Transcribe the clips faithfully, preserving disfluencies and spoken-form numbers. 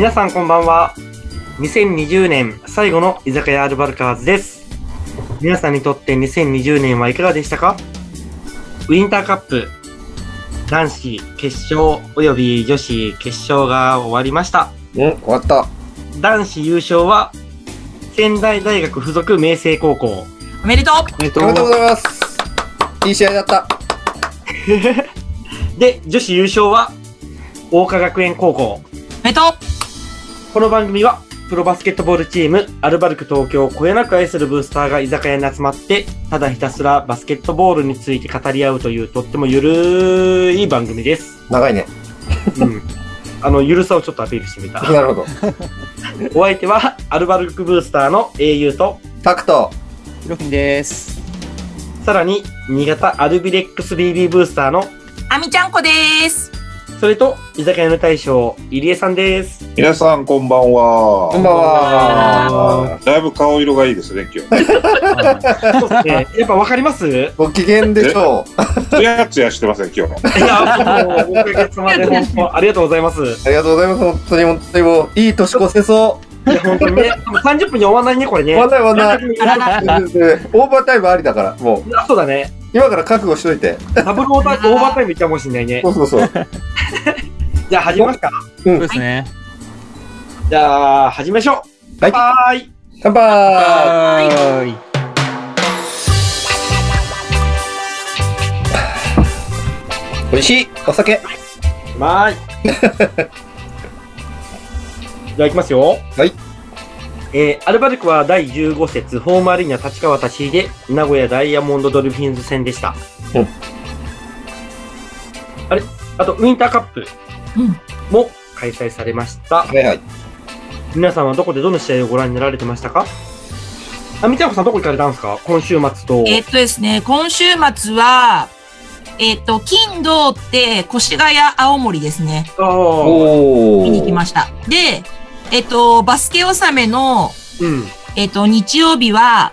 皆さんこんばんは。にせんにじゅうねん最後の居酒屋アルバルカーズです。皆さんにとってにせんにじゅうねんはいかがでしたか？ウインターカップ男子決勝および女子決勝が終わりました。うん、終わった。男子優勝は仙台大学附属明成高校。おめでとう。おめでとうございます。いい試合だったで、女子優勝は桜花学園高校。おめでとう。この番組はプロバスケットボールチームアルバルク東京をこよなく愛するブースターが居酒屋に集まってただひたすらバスケットボールについて語り合うというとってもゆるい番組です。長いねうん、あのゆるさをちょっとアピールしてみた。なるほどお相手はアルバルクブースターの エーユー とタクトひろひんです。さらに新潟アルビレックス ビービー ブースターのあみちゃんこです。それと居酒屋の大将入江さんです。皆さんこんばんは。こんばんは。だいぶ顔色がいいですね今日そうですね、やっぱ分かります？ご機嫌でしょう。ツヤツヤしてますね今日のいやもうおかげさまで本当ありがとうございます。ありがとうございます。本当に本当にもういい年越せそういや本当にね、さんじゅっぷんに終わんないねこれね。終わんない終わんないオーバータイムありだからもう。そうだね、今から覚悟しといてダブルオーバータイムいっちゃうかもしれないねそうそうそうじゃあ始めますか。うん、そうですね。じゃあ始めましょう。はい、乾杯。乾杯。美味しいお酒。うまいじゃあいきますよ。はい。えー、アルバルクはだいじゅうご節ホームアリーナ立川立井で名古屋ダイヤモンドドルフィンズ戦でした、うん、あれあとウィンターカップも開催されました、うん、はいはい。皆さんはどこでどの試合をご覧になられてましたか？あみちゃんこさんどこ行かれたんですか今週末と？えー、っとですね今週末はえー、っと金土って越谷青森ですね。あお見に行きました。でえっと、バスケ納めの、うん、えっと、日曜日は、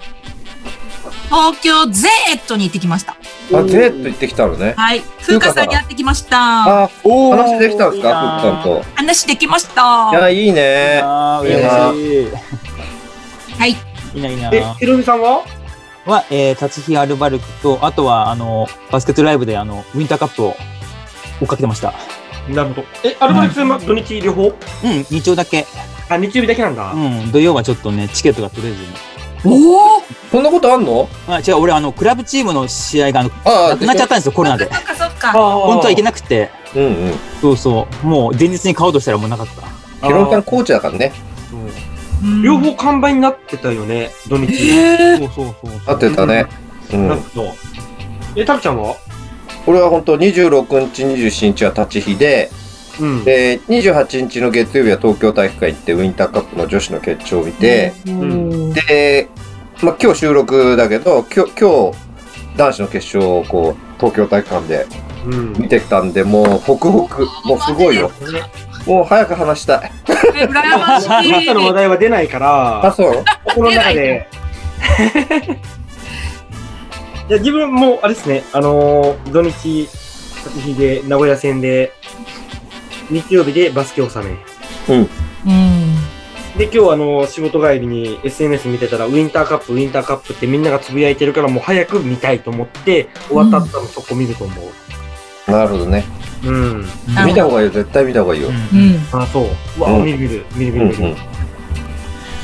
東京ゼーットに行ってきました。あ、ゼーット行ってきたのね。はい。風花さんにやってきました。あ、お話できたんですか風花さんと。話できました。いや、いいねー。いいなー。はい。いいな、いいな。え、ひろみさんはは、えー、立飛アルバルクと、あとは、あの、バスケットライブで、あの、ウィンターカップを追っかけてました。なるほど。え、アルバルクは土日両方？うん、日曜だけ。あ、日曜日だけなんだ。うん、土曜はちょっとね、チケットが取れずに。おお、こんなことあんの？あ、違う、俺あのクラブチームの試合があのあなくなっちゃったんですよ、コロナで。そっかそっか。本当はいけなくて。うんうん。そうそう、もう前日に買おうとしたらもうなかった。ケロンさんコーチだからね。うん。両方完売になってたよね、土日。えー、そうそうそう。なってたね。うん。なるほど。え、タクちゃんは？俺は本当にじゅうろくにち、にじゅうしちにちは立ち日で、うん、でにじゅうはちにちの月曜日は東京体育館行ってウィンターカップの女子の決勝を見て、うん、で、まあ、今日収録だけどきょ今日男子の決勝をこう東京体育館で見てきたんで、うん、もうホクホク、もうすごいよ。もう早く話したい。え、羨ましい。あなたの話題は出ないから。あ、そう。心の中で。いや自分もあれですね、あのー、土日、立日で名古屋戦で、日曜日でバスケ納め。うん。で、今日あのー、仕事帰りに エスエヌエス 見てたら、ウィンターカップ、ウィンターカップってみんながつぶやいてるから、もう早く見たいと思って、終わった後もそこ見ると思う。うん、なるほどね。うん。見た方がいいよ、絶対見た方がいいよ。うん。うん、あ、そう。うわ、うん、見る見る、見る見る見る。うんうん、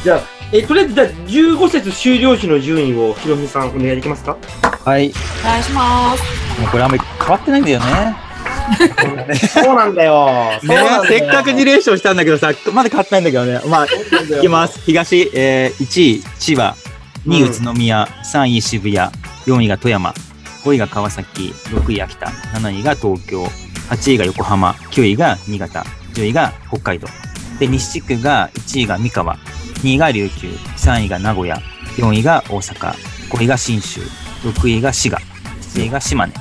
じゃあ、え、とりあえずじゃあじゅうご節終了時の順位をひろみさんお願いできますか？はい。お願いします。もうこれあんまり変わってないんだよね。そうなんだよ。ね、せっかくに連勝したんだけどさ、まだ変わってないんだけどね。まあ、いきます。東、えー、いちい千葉、にい宇都宮、さんい渋谷、よんいが富山、ごいが川崎、ろくい秋田、なないが東京、はちいが横浜、きゅういが新潟、じゅういが北海道。で、西地区がいちいが三河、にいが琉球、さんいが名古屋、よんいが大阪、ごいが信州、ろくいが滋賀、なないが島根、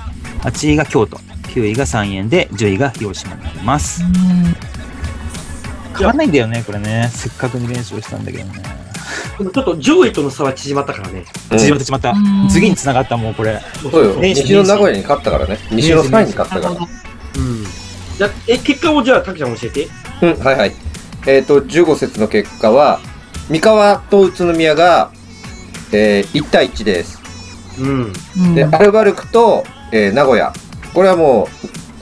はちいが京都、きゅういが三重で、じゅういが広島になります。変わんないんだよねこれね、せっかくに連勝したんだけどね。ちょっと上位との差は縮まったからね。縮まってしまった。次に繋がった。もうこれそうよ、西の名古屋に勝ったからね、西のさんいに勝ったから。うん。じゃあ、え、結果をじゃあたくちゃん教えて。うん、はいはい。えー、とじゅうご節の結果は三河と宇都宮が、えー、いちたいいちです、うん、でアルバルクと、えー、名古屋、これはも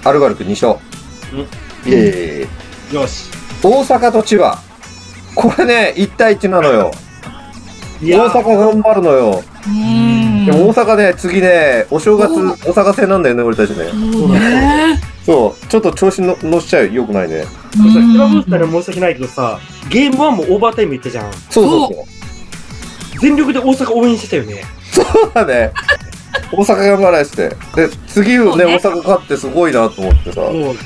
うアルバルクにしょう、うんえー、よし。大阪と千葉、これねいちたいいちなのよ。大阪頑張るのよ。うんでも大阪ね次ねお正月大阪戦なんだよね俺たちね。そう、ちょっと調子 の, のしちゃうよくないね。そしたらクラブしたら申し訳ないけどさ、ゲームワンもオーバータイムいったじゃん。そうそうそう、全力で大阪応援してたよね。そうだね大阪頑張らしてで次を ね, ね大阪勝ってすごいなと思ってさ、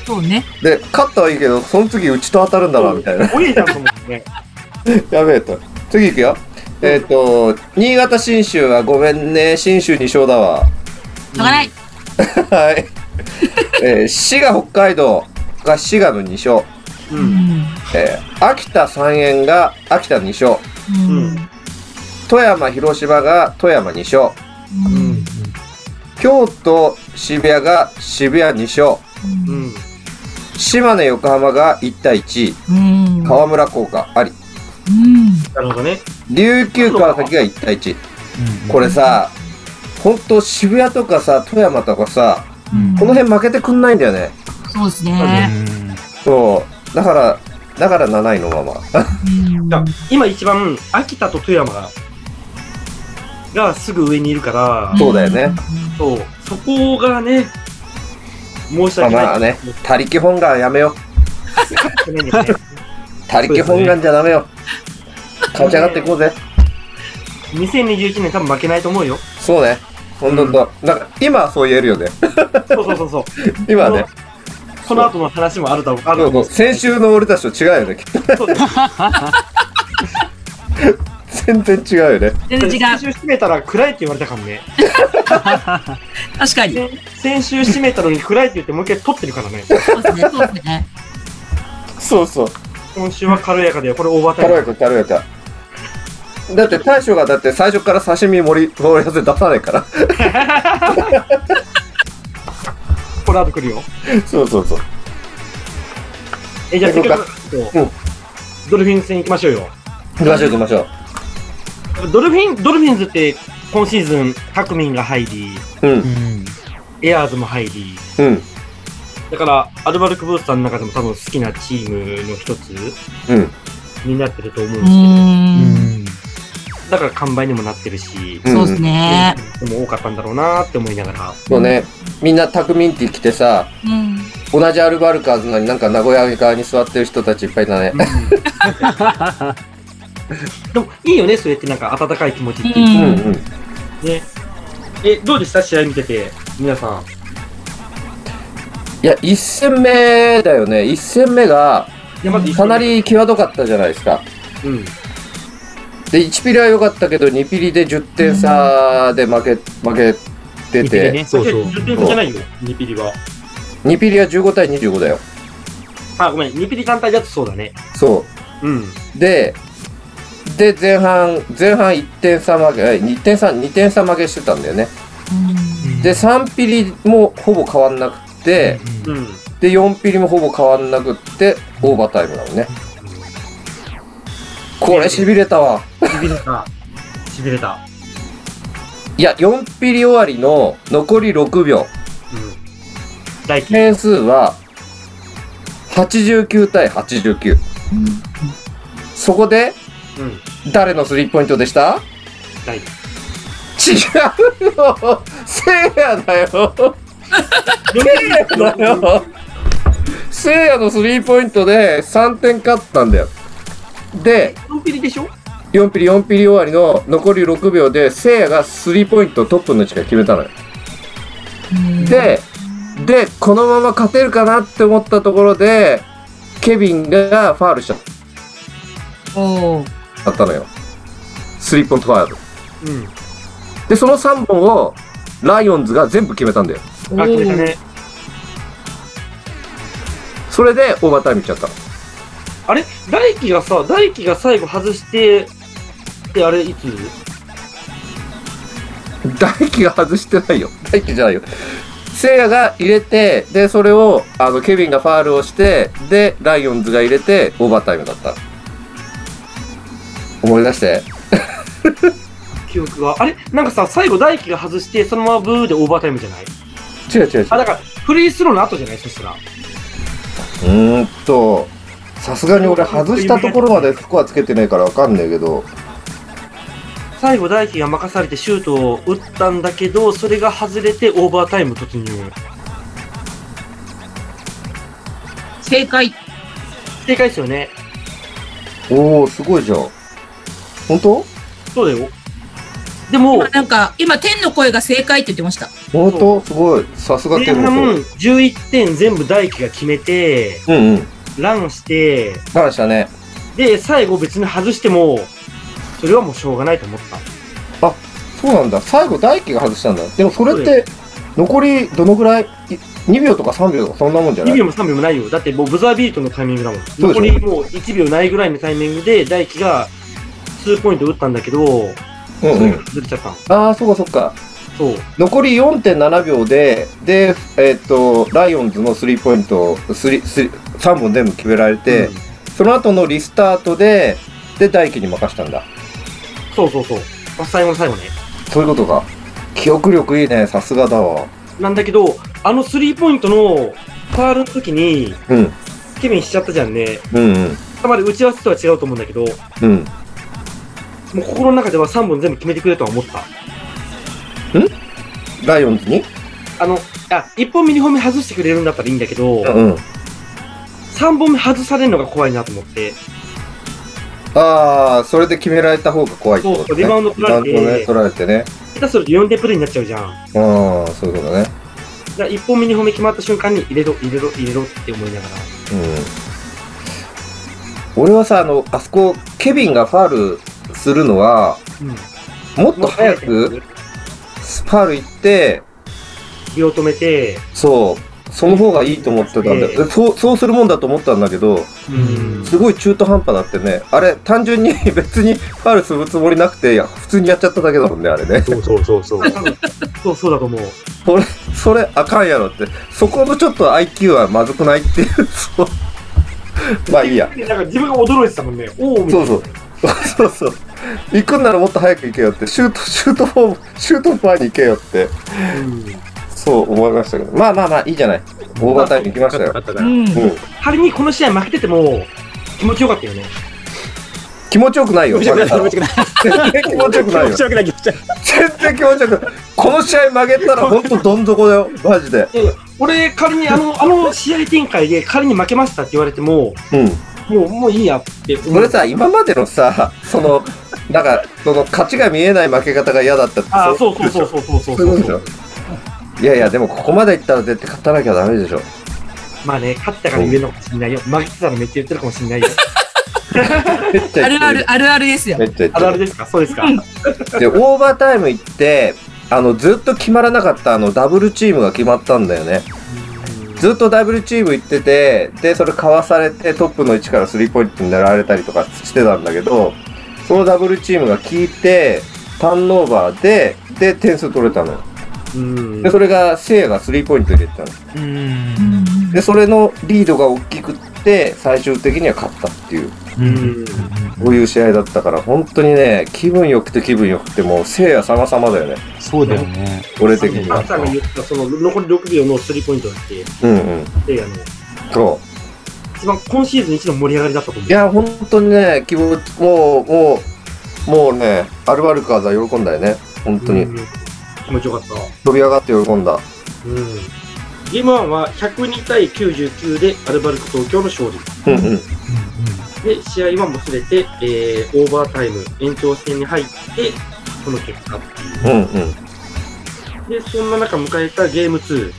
そうねで勝ったはいいけどその次うちと当たるんだなみたいな。おいいじゃんと思ってねやべえと次行くよ。えーと、新潟信州はごめんね、信州にしょうだわ。しょうがないはい、えー、滋賀北海道が滋賀のにしょう、うんえー、秋田三遠が秋田にしょう、うん、富山広島が富山にしょう、うん、京都渋谷が渋谷にしょう、うん、島根横浜がいちたいいち、うん、川村効果あり、うん、なるほどね。琉球川崎がいちたいいち、うん、これさ、ほんと渋谷とかさ、富山とかさ、うん、この辺負けてくんないんだよね。そうですね。そう、だから、だからなないのまま今一番、秋田と富山がすぐ上にいるから。そうだよね。そう、そこがね、申し訳ない。まあね、他力本願やめよ他力本願じゃダメよ、勝ち上がっていこうぜ。にせんにじゅういちねん多分負けないと思うよ。そうね、ほんとほんと、うん、なんか今はそう言えるよねそうそうそうそう今はねこの後の話もあるだろうか。そうそう、先週の俺たちと違うよねきっと全然違うよね。全然違う。先週閉めたら暗いって言われたかもね確かに先週閉めたのに暗いって言ってもう一回撮ってるからねそうですね、そうですねそうそう、今週は軽やかだよ、これオーバータイム。軽やか、軽やか。だって大将がだって最初から刺身盛り盛り合わせ出さないからこれ後来るよ。そうそうそう。え、じゃあせっかく、うん、ドルフィンズ戦行きましょうよ。行きましょう行きましょう。ドルフィン、ドルフィンズって今シーズンタクミンが入り、うん、エアーズも入り、うんだからアルバルクブースターの中でも多分好きなチームの一つになってると思うんですけど、うん、だから完売にもなってるし、うん、そうですね、でも多かったんだろうなって思いながら。そうね、みんなタクミンティ来てさ、うん、同じアルバルカーズなのになんか名古屋側に座ってる人たちいっぱいだね、うん、でもいいよね、それってなんか温かい気持ちっていう、うんうんね、え、どうでした試合見てて皆さん。いやいち戦目だよね。いち戦目がかなり際どかったじゃないですか、うん、でいちピリは良かったけどにピリでじゅってん差で負け、うん、負けてて、ね、そうそうじゅってん差じゃないよにピリは。にピリはじゅうごたいにじゅうごだよ。あ、ごめん、にピリ単体だとそうだね。そう、うん、でで前半前半いってん差負け、にてん差、にてん差負けしてたんだよね、うん、でさんピリもほぼ変わんなくてで、うん、でよんピリもほぼ変わんなくってオーバータイムなのね、うん、これしびれたわしびれたしびれたいやよんピリ終わりの残りろくびょう、うん、点数ははちじゅうきゅうたいはちじゅうきゅう、うん、そこで、うん、誰のスリーポイントでした？違うよせいやだよせいやのスリーポイントでさんてん勝ったんだよ。でよんピリでしょ、よんピリよんピリ終わりの残りろくびょうでせいやがスリーポイントトップの位置から決めたのよ。ででこのまま勝てるかなって思ったところでケビンがファールしちゃったおあったのよ、スリーポイントファール、うん、でそのさんぼんをライオンズが全部決めたんだよ。あ、決めたね。それでオーバータイムいっちゃった。あれ大輝がさ、大輝が最後外してで、あれいつ大輝が外してないよ、大輝じゃないよセイヤが入れて、でそれをあのケビンがファールをして、でライオンズが入れてオーバータイムだった。思い出して記憶があれ、なんかさ、最後大輝が外してそのままブーでオーバータイムじゃない？違う違う違う、あ、だからフリースローの後じゃない？そしたらうーんと、さすがに俺外したところまでスコアつけてないからわかんねえけど、最後大輝が任されてシュートを打ったんだけど、それが外れてオーバータイム突入。正解。正解ですよね。おー、すごいじゃん。本当？そうだよ。でも今なんか今天の声が正解って言ってました。本当？すごい。さすが天の声。じゅういってん全部大輝が決めて、うんうん、ランして。ランしたね。で最後別に外しても。それはもうしょうがないと思った。あ、そうなんだ。最後大輝が外したんだ。でもそれって残りどのぐらい、にびょうとかさんびょうとかそんなもんじゃない？にびょうもさんびょうもないよ。だってもうブザービートのタイミングだもん。残りもういちびょうないぐらいのタイミングで大輝がにポイント打ったんだけど、うんうん、それが外れちゃった。あー、そっかそっか。そう残り よんてんななびょうで、で、えー、っとライオンズのスリーポイントさんぼん全部決められて、うん、その後のリスタートでで大輝に任したんだ。そうそうそう、まあ、最後の最後ね。そういうことか。記憶力いいね、さすがだわ。なんだけど、あのスリーポイントのファールの時に、うん、ケビンしちゃったじゃんね。うんうん。たまに打ち合わせとは違うと思うんだけど、うん。もう心の中ではさんぼん全部決めてくれとは思った。ん？ライオンズに？あの、あ、いっぽんめにほんめ外してくれるんだったらいいんだけど、うん。さんぼんめ外されるのが怖いなと思って。ああ、それで決められた方が怖いってことね。そう、リバウンド取られて、ね、取られてね。下手するとよんてんプレイになっちゃうじゃん。ああ、そういうことね。だいっぽんめにほんめ決まった瞬間に入れろ、入れろ、入れろって思いながら。うん。俺はさ、あの、あそこ、ケビンがファールするのは、うん、もっと早く、ファール行って、気を止めて、そう。その方がいいと思ってたんだよ、えー、そう、そうするもんだと思ったんだけど、うん、すごい中途半端だってね。あれ単純に別にファールするつもりなくて、いや普通にやっちゃっただけだもんね、あれね。そうそうそうそうそうそうだと思う。これそれあかんやろって。そこのちょっと アイキュー はまずくないっていう。そうまあいいや。なんか自分が驚いてたもんね。おおみたいな。そうそうそうそう。行くんならもっと早く行けよって、シュートシュートフォームシュートファーに行けよって、うんそう思いましたけど、まあまあまあいいじゃない。オーバータイム行きましたよ。うん、仮にこの試合負けてても気持ちよかったよね。気持ちよくないよ。気持ちよくない。全然気持ちよくないよ。気持ちよくない。全然気持ちよくない。この試合負けたら本当どん底だよ。マジで。俺仮にあのあの試合展開で仮に負けましたって言われても、うん、もうもういいやって。俺さ今までのさそのなんかその勝ちが見えない負け方が嫌だったって。ああそうそうそうそうそうそうそう。そういやいや、でもここまでいったら絶対勝たなきゃダメでしょ。まあね、勝ったから言えるのかもしれないよ。負けてたらめっちゃ言ってるかもしれないよ。あるある、あるあるですよ。あるあるですか、そうですか。で、オーバータイム行って、あのずっと決まらなかったあのダブルチームが決まったんだよね。ずっとダブルチーム行ってて、で、それかわされてトップの位置からスリーポイントに狙われたりとかしてたんだけど、そのダブルチームが効いて、ターンオーバーで、で、点数取れたのよ。うんでそれがセイヤがスリーポイント入れてたので、それのリードが大きくって最終的には勝ったっていう、うんこういう試合だったから、本当にね、気分よくて気分よくて、もうセイヤ様々だよね。そうだよね。俺的にはさんが言ったその残りろくびょうのスリーポイントだって、うんうん、セイヤのそう一番今シーズン一の盛り上がりだったと思う。いや本当にね、気分もうもうもうね、アルバルカーズは喜んだよね、本当に。気持ちよかった。飛び上がって喜んだ。うん。ゲームワンはひゃくにたいきゅうじゅうきゅうでアルバルク東京の勝利。うんうん。で試合はもつれて、えー、オーバータイム延長戦に入ってこの結果っていう。うんうん。でそんな中迎えたゲームツ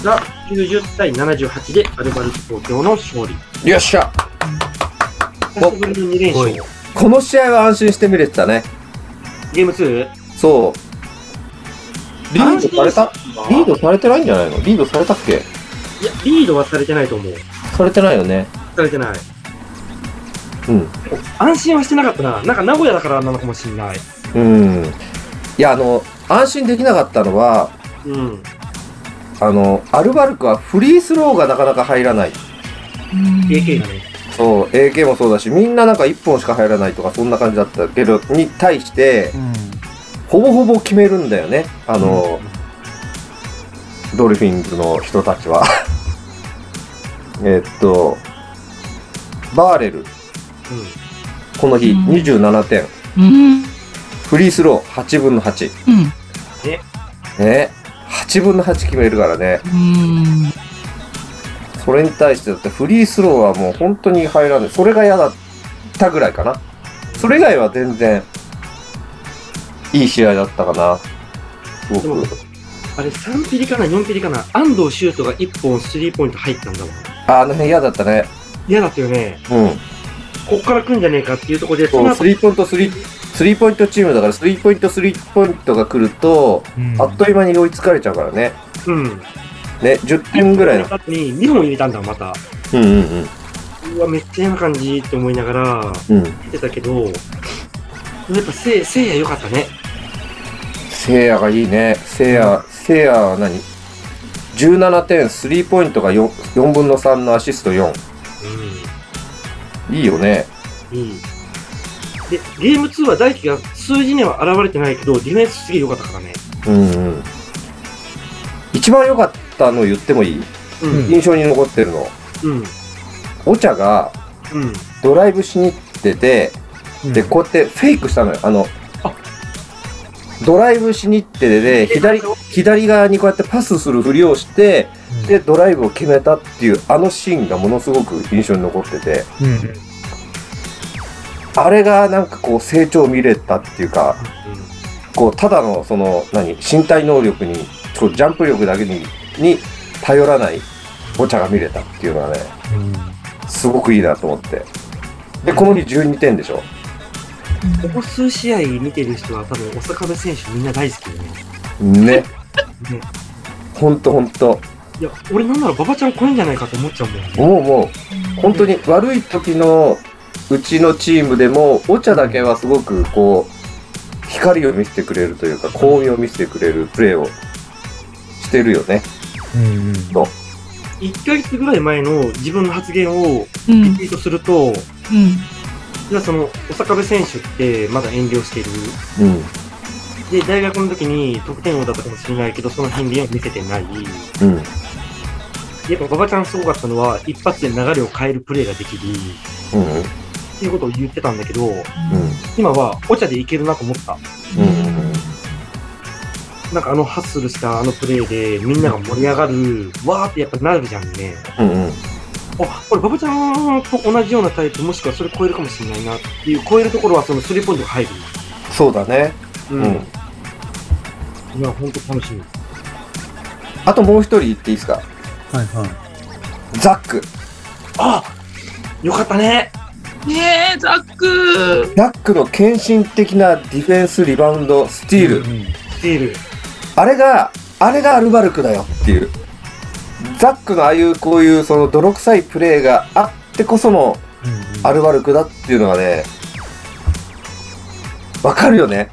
ーがきゅうじゅうたいななじゅうはちでアルバルク東京の勝利。よっしゃ。久しぶりににれんしょう。この試合は安心して見れてたね。ゲーム ツー？ そう。リードされた？リードされてないんじゃないの？リードされたっけ？いや、リードはされてないと思う。されてないよね。されてない。うん。安心はしてなかったな。なんか名古屋だからなのかもしれない。うん。いや、あの、安心できなかったのは、うん。あのアルバルクはフリースローがなかなか入らない。エーケー がね。そう、エーケー もそうだし、みんななんかいっぽんしか入らないとかそんな感じだったけどに対して、うん、ほぼほぼ決めるんだよね。あの、うん、ドルフィンズの人たちはえっとバーレル、うん、この日にじゅうななてん、うん、フリースローはちぶんのはち、うん、えね、はちぶんのはち決めるからね。うん、それに対してだってフリースローはもう本当に入らない。それが嫌だったぐらいかな。それ以外は全然いい試合だったかな。すごく。あれさんピリかなよんピリかな、安藤シュートがいっぽんスリーポイント入ったんだもん。あ、あの辺嫌だったね。嫌だったよね。うん。こっから来るんじゃねえかっていうところで、そう、スリーポイントスリー、スリーポイントチームだからスリーポイントスリーポイントが来ると、うん、あっという間に追いつかれちゃうからね。うん。ね、じゅってんぐらいの後ににほん入れたんだまた。うんうんうん。うわめっちゃ嫌な感じって思いながら見てたけど、うん、やっぱせいや良かったね。せいやがいいね。せいや、うん、せいやは何 ？じゅうななてん、スリーポイントが よんぶんのさんのアシストよん。うん、いいよね。いい。でゲームには大輝が数字には現れてないけどディフェンスすげえ良かったからね。うんうん。一番良かった。あの言ってもいい、うん、印象に残ってるの、うん、お茶がドライブしに行ってて、うん、でこうやってフェイクしたのよ。あのあドライブしに行ってで 左, 左側にこうやってパスするふりをして、うん、でドライブを決めたっていうあのシーンがものすごく印象に残ってて、うん、あれがなんかこう成長見れたっていうか、うん、こうただのその何身体能力にこうジャンプ力だけにに頼らないお茶が見れたっていうのはね、うん、すごくいいなと思って。でこの日じゅうにてんでしょ、うん、ここ数試合見てる人は多分小坂部選手みんな大好きだね。ねね、ほんとほんと。いや俺なんなら馬場ちゃん来いんじゃないかと思っちゃうもん、ね、もうもう本当に悪い時のうちのチームでもお茶だけはすごくこう光を見せてくれるというか光明を見せてくれるプレーをしてるよね。うんうん、いっかげつぐらい前の自分の発言をリピートすると、うん、じゃあその小坂部選手ってまだ遠慮してる、うん、で大学の時に得点王だったかもしれないけどその片りんを見せてない、うん、やっぱ馬場ちゃんすごかったのは一発で流れを変えるプレーができる、うん、っていうことを言ってたんだけど、うん、今はお茶でいけるなと思った、うんうん、なんかあのハッスルしたあのプレーでみんなが盛り上がるわーってやっぱなるじゃんね、うんうん、あ、これババちゃんと同じようなタイプもしくはそれ超えるかもしれないなっていう、超えるところはそのスリーポイントが入る。そうだね、うん、うん、いやほんと楽しみ。あともう一人言っていいですか。はいはい、ザック。あ、よかったね。ねえ、ザックザックの献身的なディフェンス、リバウンド、スティール、うんうん、スティール、あれが、あれがアルバルクだよっていう。ザックのああいうこういうその泥臭いプレーがあってこそのアルバルクだっていうのがね、わかるよね。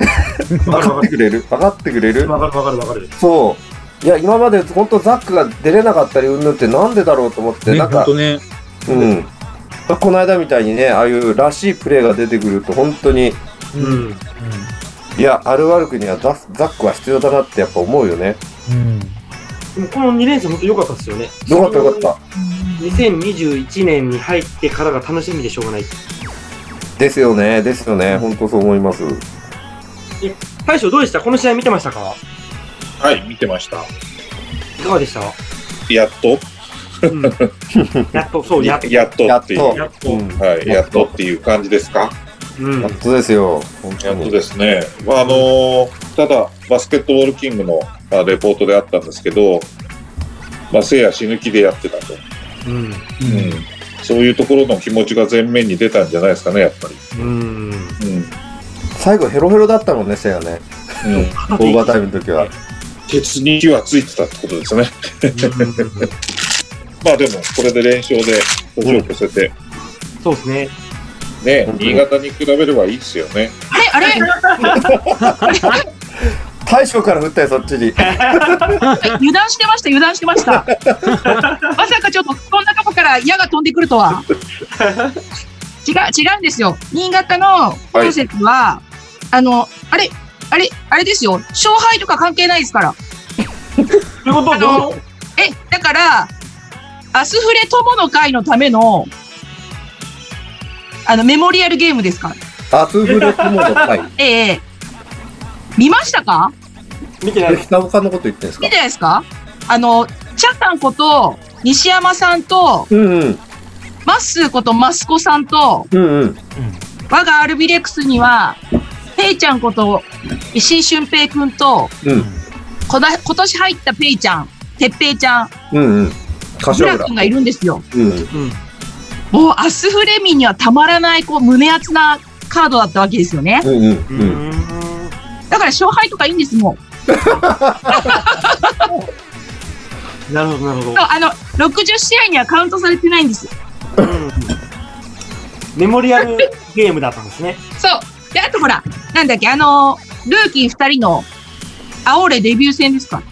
わかってくれる、わかってくれる、わかるわかるわかる。そう。いや今まで本当ザックが出れなかったりうんぬんってなんでだろうと思って、ね、なんか、本当ね、うん。この間みたいにね、ああいうらしいプレーが出てくると本当に、うん。うんいや、アルバルクにはザックは必要だなってやっぱ思うよね。うん、でもこのに連戦ほんと良かったですよね。良かった良かった。にせんにじゅういちねんに入ってからが楽しみでしょうがない。ですよね、ですよね、ほんとそう思います。え、大将どうでした？この試合見てましたか？はい、見てました。いかがでした？やっと。うん、やっと、そう、やっと。やっとっていう。やっと。はい、やっとっていう感じですか？うん、やっとですよ。本当にやっとですね。まああのー、ただバスケットボールキングのレポートであったんですけど、まあせいや死ぬ気でやってたと、うんうん、そういうところの気持ちが前面に出たんじゃないですかねやっぱり。うん、うん、最後ヘロヘロだったもんねせいやね。うん、オーバータイムの時は鉄に火はついてたってことですね。まあでもこれで連勝で年を越せて、うん、そうですね。ね、新潟に比べればいいですよね。あれあれ大将から振ったよ、そっちに。油断してました、油断してました。まさかちょっとこんなとこから矢が飛んでくるとは。違う、違うんですよ。新潟のコンセプトは、はい、あの、あれ、あれ、あれですよ。勝敗とか関係ないですから。ということはどう？え、だから、アスフレ友の会のための、あの、メモリアルゲームですか？アスフレ友の会。ええ。見ましたか？見てないです。北尾さんのこと言ってんですか？見てないですか？あの、チャタンこと、西山さんと、うんうん、マッスーことマスコさんと、うんうん、我がアルビレックスには、ペイちゃんこと、石井俊平くんと、うん、こだ、今年入ったペイちゃん、てっぺいちゃん、うんうん、柏村くんがいるんですよ。うんうん、もう、アスフレミにはたまらない、こう、胸熱なカードだったわけですよね。うんうんうんうん、だから勝敗とかいいんですもん。なるほどなるほど。あのろくじゅっしあいにはカウントされてないんです。うん、メモリアルゲームだったんですね。そう。であとほらなんだっけあのルーキーふたりのアオレデビュー戦ですか。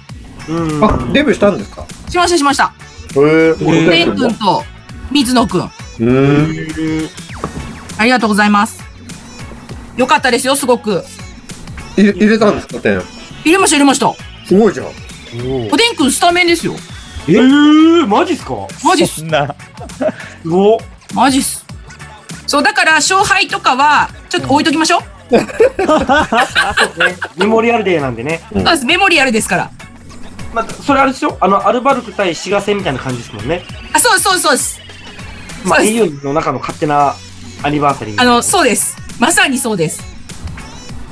うん。あ、デビューしたんですか。しましたしました。へえ。レン君と水野君。うん。ありがとうございます。よかったですよすごく。入 れ, 入れたんですか、点入れました、入れました。すごいじゃん。おでんくんスタメンですよ。えー、マジっすか。マジっす。すごっ。マジっす。そう、だから勝敗とかはちょっと置いときましょう。うん、そうですね、メモリアルデーなんでね。そうです、メモリアルですから。まあ、それあれでしょ、あのアルバルク対滋賀戦みたいな感じですもんね。あ、そうです、そうです、そうです。まあ、エーユー の中の勝手なアニバーサリー。あの、そうです。まさにそうです。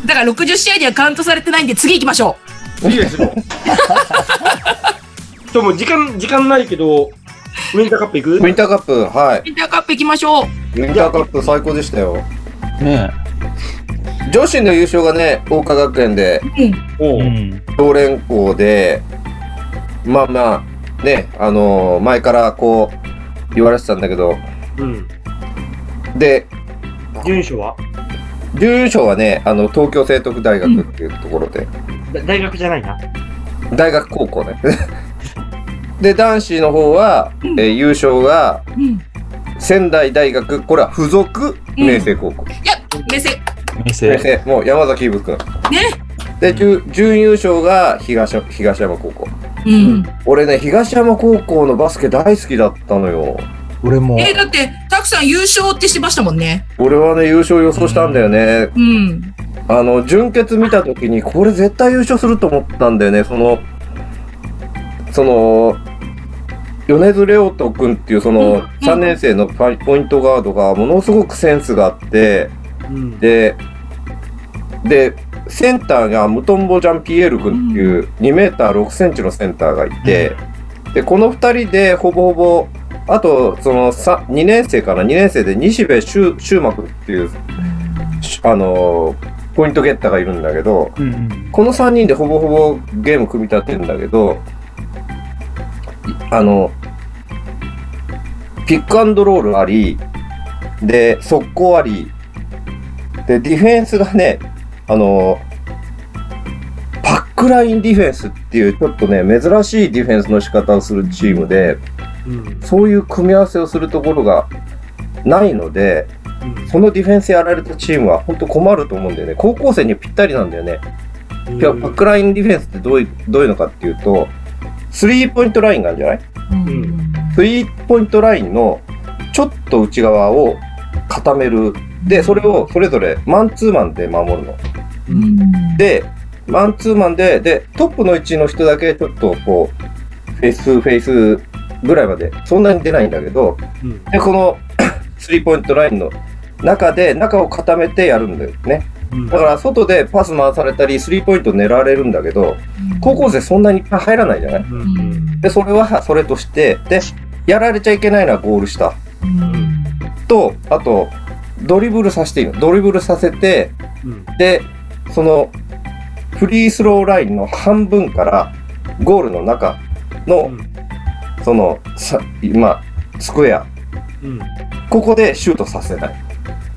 だからろくじゅっしあいではカウントされてないんで次行きましょう。いいですよ。ちょもう時間時間ないけどウィンターカップ行く？ウィンターカップ、はい。ウィンターカップ行きましょう。ウィンターカップ最高でしたよ。ねえ。女子の優勝がね、桜花学園で、うん、常連校で、まあまあね、あのー、前からこう言われてたんだけど、うん、で準優勝は？準優勝はね、あの東京聖徳大学っていうところで、うん、大学じゃないな、大学高校ね。で男子の方は、うん、えー、優勝が、うん、仙台大学、これは附属明星高校、うん、いや明星明星明星もう山崎武くんね。で準優勝が 東, 東山高校、うん、俺ね東山高校のバスケ大好きだったのよ。俺もえー、だってたくさん優勝ってしてましたもんね。俺はね優勝予想したんだよね、うんうん、あの準決見た時にこれ絶対優勝すると思ったんだよね。そのその米津レオト君っていうそのさんねん生のポイントガードがものすごくセンスがあって、うん、ででセンターがムトンボジャンピエール君っていう にメートルろくセンチのセンターがいて、うん、でこのふたりでほぼほぼあとそのにねん生かな、にねん生で西部修真君っていう、あのー、ポイントゲッターがいるんだけど、うんうん、このさんにんでほぼほぼゲーム組み立てるんだけど、あのピックアンドロールありで速攻ありでディフェンスがね、あのー、パックラインディフェンスっていうちょっとね珍しいディフェンスの仕方をするチームで、うん、そういう組み合わせをするところがないので、うん、そのディフェンスやられたチームは本当困ると思うんだよね。高校生にぴったりなんだよね、うん、パックラインディフェンスってどういう、どういうのかっていうとスリーポイントラインがあるんじゃない、うん、スリーポイントラインのちょっと内側を固める。でそれをそれぞれマンツーマンで守るの、うん、でマンツーマンで、でトップの位置の人だけちょっとこうフェイスフェイスぐらいまでそんなに出ないんだけど、うん、でこのスリーポイントラインの中で中を固めてやるんだよね、うん、だから外でパス回されたりスリーポイント狙われるんだけど、うん、高校生そんなに入らないじゃない、うん、でそれはそれとしてでやられちゃいけないのはゴール下、うん、とあとドリブルさせていいの、ドリブルさせて、うん、でそのフリースローラインの半分からゴールの中の、うん、そのさ今スクエア、うん、ここでシュートさせない、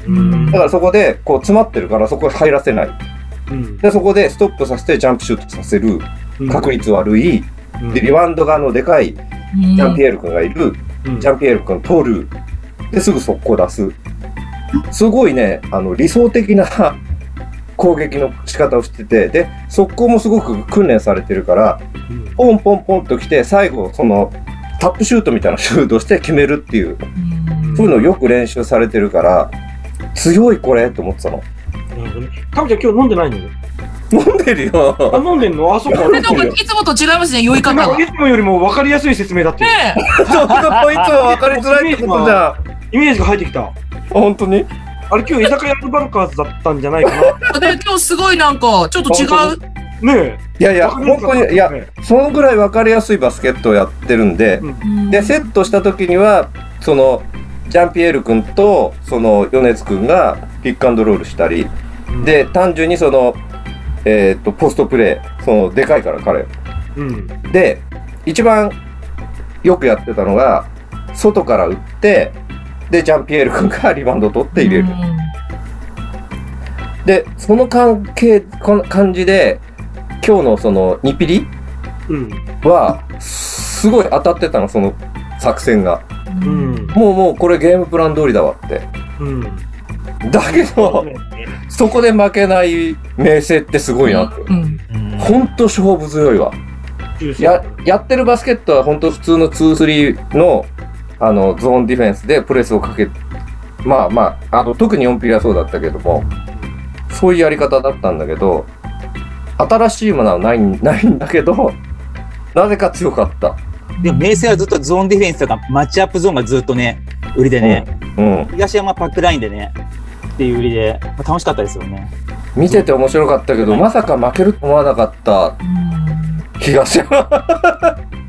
うん、だからそこでこう詰まってるからそこ入らせない、うん、でそこでストップさせてジャンプシュートさせる、うん、確率悪い、うん、でリバウンド側のでかいジャンピエール君がいる、うん、ジャンピエール君取る、ですぐ速攻出す、すごいね、あの理想的な攻撃の仕方をしてて、で速攻もすごく訓練されてるから、うん、ポンポンポンと来て最後そのタップシュートみたいなシュートして決めるっていう、うん、そういうのをよく練習されてるから強いこれと思ってたの。タミちゃん今日飲んでないの？飲んでるよ。あ、飲んでんの？あ、そうか。いつもと違いますね、酔い方が。いつもよりも分かりやすい説明だって。ねえ。ちょっとこいつは分かりづらいってことじゃん。イメージが入ってきた。あ、本当に？あれ今日居酒屋のバルカーズだったんじゃないかな。で今日すごいなんかちょっと違う。ねえ、いやいや、本当に、いや、そのぐらい分かりやすいバスケットをやってるんで、うん、でセットした時にはそのジャンピエール君とそのヨネツ君がピックアンドロールしたり、うん、で単純にその、えー、とポストプレー、そのでかいから彼、うん、で一番よくやってたのが外から打って、でジャンピエール君がリバウンド取って入れる、うん、でその関係この感じで今日のそのにピリはすごい当たってたの、その作戦が、うん、もうもうこれゲームプラン通りだわって、うん、だけど、うん、そこで負けない明星ってすごいなって、うんうん、ほんと勝負強いわ、うん、や, やってるバスケットはほんと普通の ツースリー の, あのゾーンディフェンスでプレスをかけ、まあまあ、あの特によんピリはそうだったけども、そういうやり方だったんだけど、新しいものはない、ないんだけど、なぜか強かった。でも明星はずっとゾーンディフェンスとかマッチアップゾーンがずっとね、売りでね、うんうん、東山パックラインでね、っていう売りで、まあ、楽しかったですよね。見てて面白かったけど、まさか負けると思わなかった気がしま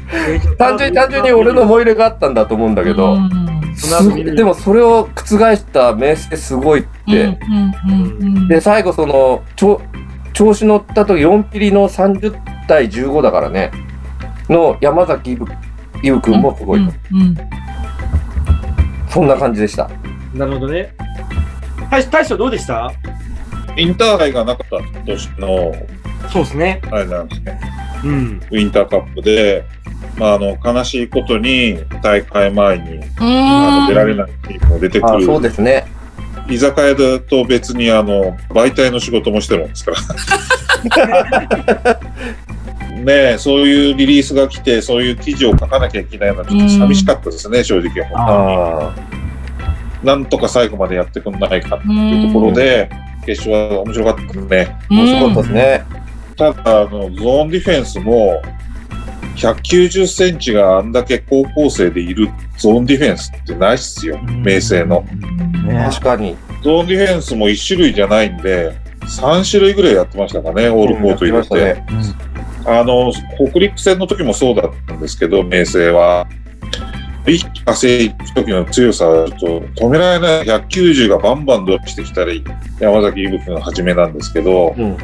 す。単純に、単純に俺の思い入れがあったんだと思うんだけど、でもそれを覆した明星すごいって。うんうんうんうん、で、最後その、ちょ調子乗ったとよんピリのさんじゅうたいじゅうごだからねの山崎優くんもすごい、うんうんうん、そんな感じでした。なるほどね。大将どうでした？インターハイがなかった年のそうですね、あれなんですね、うん、ウィンターカップで、まあ、あの悲しいことに大会前にあの出られないチームも出てくる。あ、そうですね。居酒屋だと別にあの媒体の仕事もしてるんですからねえ、そういうリリースが来てそういう記事を書かなきゃいけないのはちょっと寂しかったですね、正直。あ、なんとか最後までやってくんないかっていうところで決勝は面白かったですね。面白かったですね。ただあのゾーンディフェンスもひゃくきゅうじゅっセンチがあんだけ高校生でいるゾーンディフェンスってないっすよ、明星の。確かにゾーンディフェンスもいち種類じゃないんでさんしゅるいぐらいやってましたかね、オールコート入れて、うんうん、あの北陸戦の時もそうだったんですけど、明星は一気稼いだ時の強さはちょっと止められない。ひゃくきゅうじゅうがバンバンドロップしてきたり、山崎伊吹君はじめなんですけど、うん、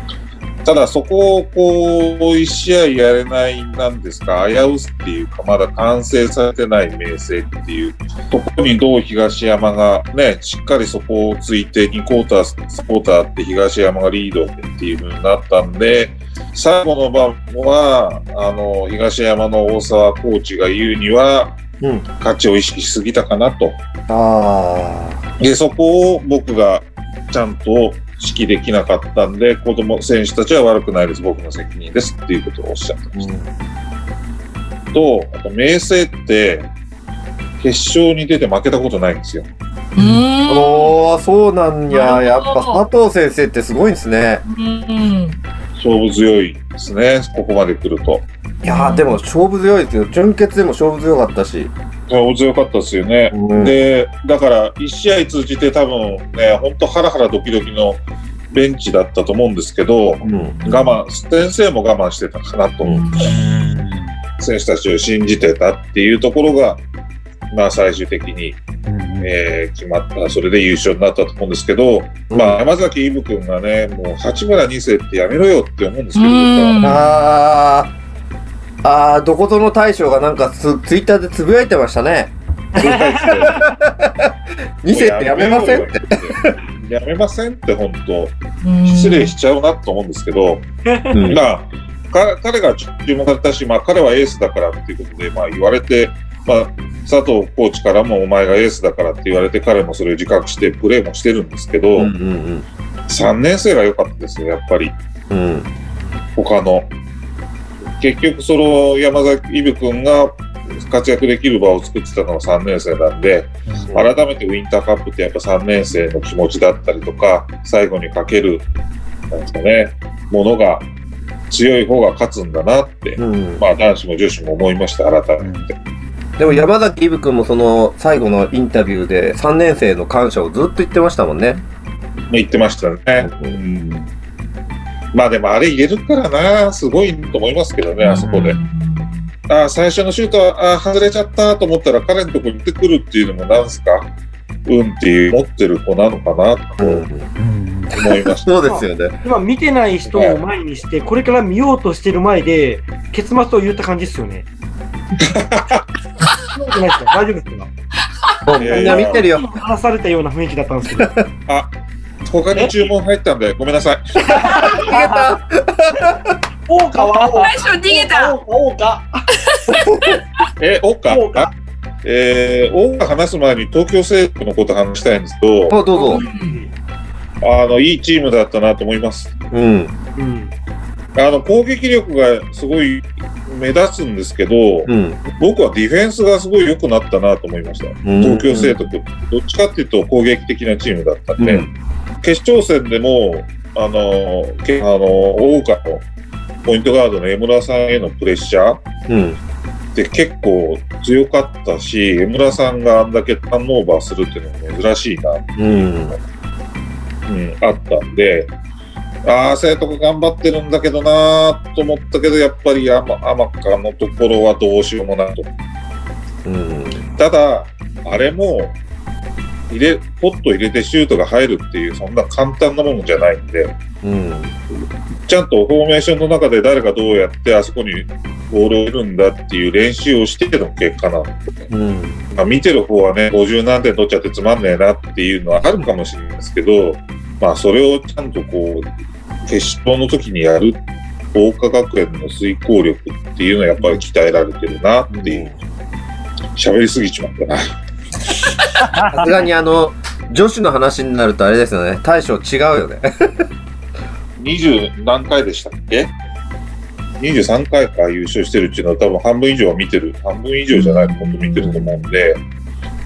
ただそこをこういち試合やれないなんですか、危うすっていうか、まだ完成されてない明星っていうところにどう東山がね、しっかりそこをついてにクォーターサポーターって東山がリードっていう風になったんで、最後の場はあの東山の大沢コーチが言うには、うん、勝ちを意識しすぎたかなと。あ、でそこを僕がちゃんと指揮できなかったんで、子供選手たちは悪くないです、僕の責任ですっていうことをおっしゃってました、うん、と、あと明星って決勝に出て負けたことないんですよ。うーん、おー、そうなんや。やっぱ佐藤先生ってすごいんですね。うん、勝負強いですね、ここまで来ると。いやー、でも勝負強いですよ。準決でも勝負強かったし、勝負強かったですよね、うん、でだからいち試合通じて多分ね、ほんとハラハラドキドキのベンチだったと思うんですけど、うん、我慢、先生も我慢してたかなと思って、うん、選手たちを信じてたっていうところが、まあ、最終的に、うん、えー、決まった。それで優勝になったと思うんですけど、うん、まあ、山崎伊武君がね、もう八村二世ってやめろよって思うんですけど、うん、ああー、どことの大将がなんかツイッターでつぶやいてましたね。見せてやめませんってやめませんって本当失礼しちゃうなと思うんですけど、うん、まあ彼が注目されたし、まあ、彼はエースだからっていうことで、まあ、言われて、まあ、佐藤コーチからもお前がエースだからって言われて彼もそれを自覚してプレーもしてるんですけど、うんうんうん、さんねん生が良かったですよやっぱり、うん、他の結局その山崎伊武君が活躍できる場を作ってたのはさんねん生なんで、改めてウィンターカップってやっぱさんねん生の気持ちだったりとか最後にかけるなんですかね、ものが強い方が勝つんだなって、うん、まあ男子も女子も思いました改めて、うん、でも山崎伊武君もその最後のインタビューでさんねん生の感謝をずっと言ってましたもんね。言ってましたね、うんうん、まあでもあれ入れるからなすごいと思いますけどね、あそこで、うん、あ最初のシュートはあ外れちゃったと思ったら彼のとこに行ってくるっていうのもなんすか運っていう持ってる子なのかなと思いました、うん、そうですよね。今見てない人を前にして、はい、これから見ようとしてる前で結末を言った感じですよね。大丈夫ですか？みんな見てるよ。話されたような雰囲気だったんですけどあ、他に注文入ったんでごめんなさい。ありがとう。大川は最初逃げた大川え大川えー、大川話す前に東京西部のこと話したいんですけど、あどうぞ。あのいいチームだったなと思います、うんうん、あの攻撃力がすごい目立つんですけど、うん、僕はディフェンスがすごい良くなったなと思いました、うん、東京西部どっちかっていうと攻撃的なチームだったんで、うん、決勝戦でもあのあの大川のポイントガードの江村さんへのプレッシャーって結構強かったし、うん、江村さんがあんだけターンオーバーするっていうのも珍しいなっていうのが、うんうん、あったんで、ああ生徒が頑張ってるんだけどなと思ったけど、やっぱり天香のところはどうしようもないと、うん、ただあれも入れポッと入れてシュートが入るっていうそんな簡単なものじゃないんで、うん、ちゃんとフォーメーションの中で誰がどうやってあそこにボールを入れるんだっていう練習をしての結果なので、うんまあ、見てる方はねごじゅう何点取っちゃってつまんねえなっていうのはあるかもしれないですけど、まあ、それをちゃんとこう決勝の時にやる桜花学園の遂行力っていうのはやっぱり鍛えられてるなっていう、喋りすぎちまったな。さすがにあの女子の話になるとあれですよね、大将違うよね。にじゅう何回でしたっけにじゅうさんかいか優勝してるっていうのは多分半分以上は見てる、半分以上じゃないと本当見てると思うんで、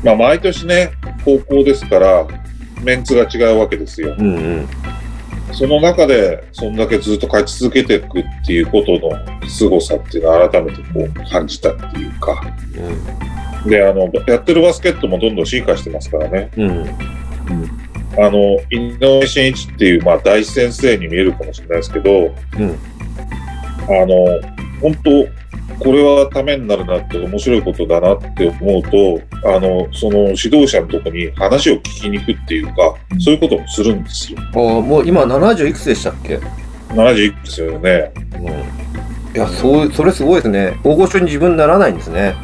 まあ毎年ね高校ですからメンツが違うわけですよ、うんうん、その中でそんだけずっと勝ち続けていくっていうことの凄さっていうのを改めてこう感じたっていうか、うんであのやってるバスケットもどんどん進化してますからね、うんうん、あの井上真一っていう、まあ、大先生に見えるかもしれないですけど、うん、あの本当これはためになるなって面白いことだなって思うと、あのその指導者のとこに話を聞きに行くっていうか、そういうこともするんですよ。あもう今ななじゅういくつでしたっけ？ななじゅういくつよね、うん、いや そ, それすごいですね。大御所に自分ならないんですね。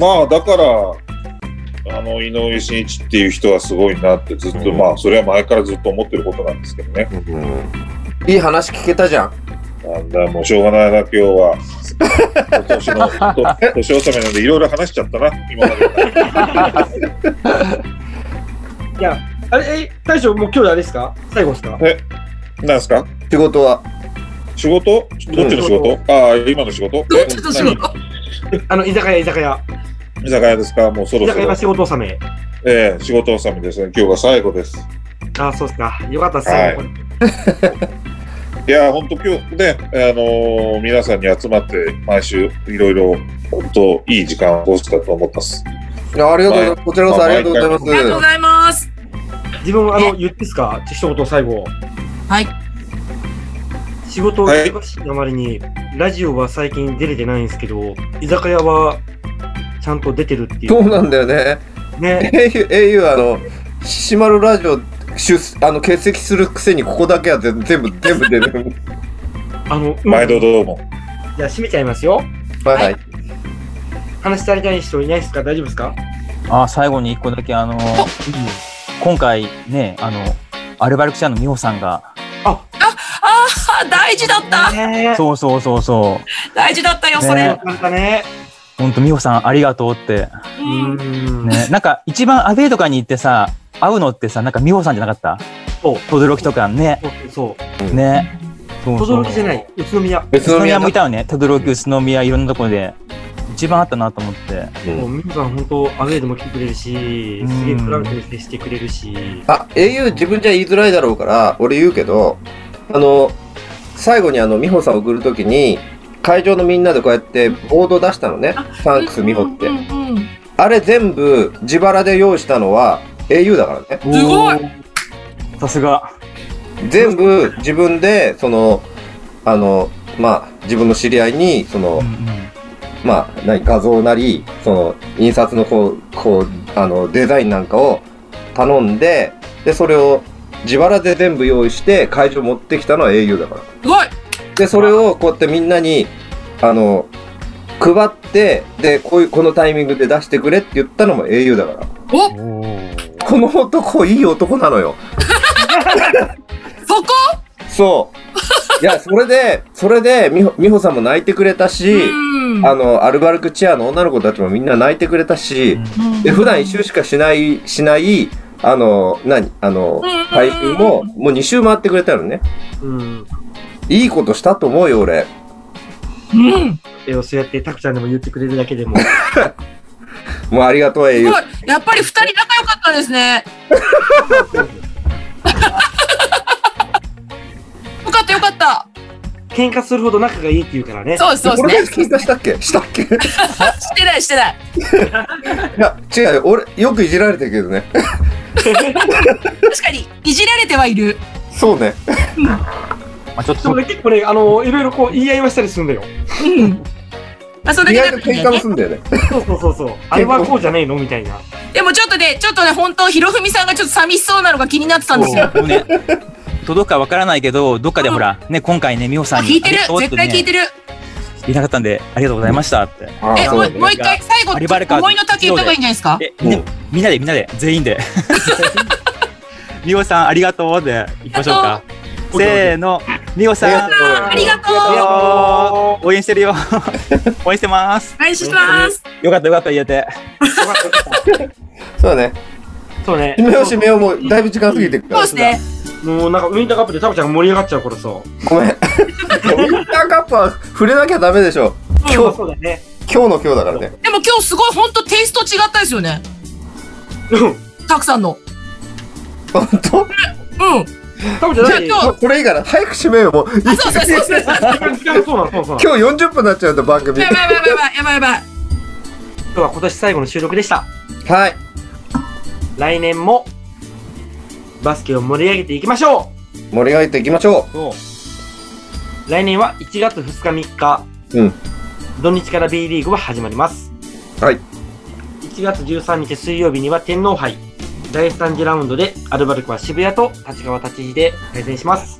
まあだからあの井上真一っていう人はすごいなってずっと、うん、まあそれは前からずっと思ってることなんですけどね、うん、いい話聞けたじゃん。なんだもうしょうがないな今日は。年の年納めなんでいろいろ話しちゃったな今まで。いやあれえ大将もう今日であれですか最後ですか？えなんですか仕事は？仕事どっちの仕事？うん、ああ今の仕事？どっちの仕事？あの居酒屋居酒屋居酒屋ですか？もうそろそろ居酒屋は仕事納め。ええー、仕事納めですね。今日が最後です。ああそうですか、よかったです、はい、いやーほんと今日ね、あのー、皆さんに集まって毎週いろいろほんといい時間を過ごしたと思ったっす。いやありがとうございます、まあ、こちらこそありがとうございます。ありがとうございます。自分あの言っていいですか一言最後。はい、仕事が忙しいあまりに、はい、ラジオは最近出れてないんですけど、居酒屋はちゃんと出てるっていう。そうなんだよね。ね エーユー はあのしまるラジオあの欠席するくせにここだけは全部全部出る。あの毎度どうも。じゃあ閉めちゃいますよ。はいはい。話し足りない人いないですか？大丈夫ですか？あ、最後にいっこだけあの今回ね、あのアルバルク社の美穂さんがああ大事だった、ね、そうそうそうそう大事だったよ、ね、それなんかね、本当美穂さんありがとうって、うんね、なんか一番アウェイとかに行ってさ会うのってさ、なんか美穂さんじゃなかった？そう轟とかね、そうそうね、そうそう轟じゃない宇都宮、宇都宮もいたよね、轟、宇都宮、いろんなところで一番あったなと思って、うん、美穂さん本当アウェイでも来てくれるし、すげえフランクに接してくれるし、あ エーユー 自分じゃ言いづらいだろうから俺言うけど、あの最後にあの美穂さんを送るときに会場のみんなでこうやってボード出したのね、サンクス美穂って、うんうんうん、あれ全部自腹で用意したのは エーユー だからね。すごい、さすが。全部自分でそのあのまあ自分の知り合いにその、うんうん、まあ何画像なりその印刷のこうこうあのデザインなんかを頼んで、でそれを自腹で全部用意して会場持ってきたのは エーユー だから。すごい。でそれをこうやってみんなにあの配って、でこういうこのタイミングで出してくれって言ったのも エーユー だから。お。この男いい男なのよ。そこ？そう。いやそれでそれで美穂さんも泣いてくれたし、あのアルバルクチアの女の子たちもみんな泣いてくれたし、で普段一周しかしないしない。あの何あの配信ももうに周回ってくれたのね、うん、いいことしたと思うよ俺、うん、そうやってタクちゃんでも言ってくれるだけでももうありがとう。えやっぱりふたり仲良かったですね。よかったよかった。喧嘩するほど仲がいいって言うからね。そうそうそう、ね、俺たち喧嘩したっけしたっけしてないしてない。いや違うよ、俺よくいじられてるけどね。確かにいじられてはいる。そうね。まあちょっとそれ結構ね、あのいろいろこう言い合いはしたりするんだよ。うん。あ、それだけだったんだよね。意外と喧嘩もするんだよね。そうそうそうそう。あれはこうじゃねえのみたいな。でもちょっとね、ちょっとね本当ひろふみさんがちょっと寂しそうなのが気になってたんですよ。ね、届くかわからないけど、どっかでほら、うん、ね今回ね美穂さんに聞いてる、ね、絶対聞いてる。いなかったんでありがとうございましたって。うん、え、もう一回最後思いの丈言った方がいいんじゃないですか？え、ね、みんなでみんなで全員で。みおさんありがとうで行きましょうか。せーの、みおさんありがとう。応援してるよ。応援してます。応援してます。よかったよかった言えて。そうね。そうね。みおしみおもだいぶ時間過ぎてくる。そうですね。もうなんかウィンターカップでタコちゃんが盛り上がっちゃうからさ。ごめん。ウィンターカップは触れなきゃダメでしょ。今日そうだね。今日の今日だからね。でも今日すごい本当テイスト違ったですよね。うん。たくさんの。本当？うん。タコちゃんじゃあ今日これいいから早く締めようもう。あ、そうそうそうそう。今日よんじゅっぷんになっちゃうと番組。やばいやばいやばいやばいやばい。今日は今年最後の収録でした。はい。来年も。バスケを盛り上げていきましょう。盛り上げていきましょう。来年はいちがつふつかみっか、うん、土日から B リーグは始まります。はい。いちがつじゅうさんにち水曜日には天皇杯だいさんじラウンドでアルバルクは渋谷と立川立飛で対戦します。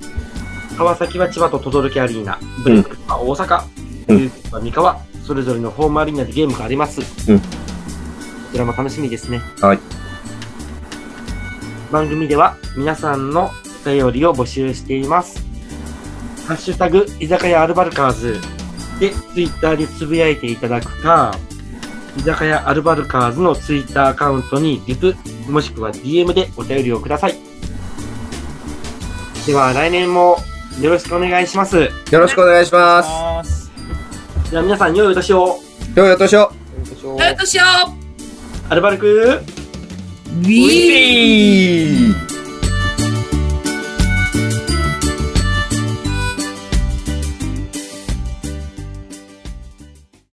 川崎は千葉と轟アリーナ、ブルックスは大阪、うん、琉球は三河、それぞれのホームアリーナでゲームがあります。うん、こちらも楽しみですね。はい。番組では皆さんのお便りを募集しています。ハッシュタグ居酒屋アルバルカーズでツイッターでつぶやいていただくか、居酒屋アルバルカーズのツイッターアカウントにリプもしくは ディーエム でお便りをください。では来年もよろしくお願いします。よろしくお願いします。では皆さん良いお年を。良いお年を。良いお年を。アルバルク。We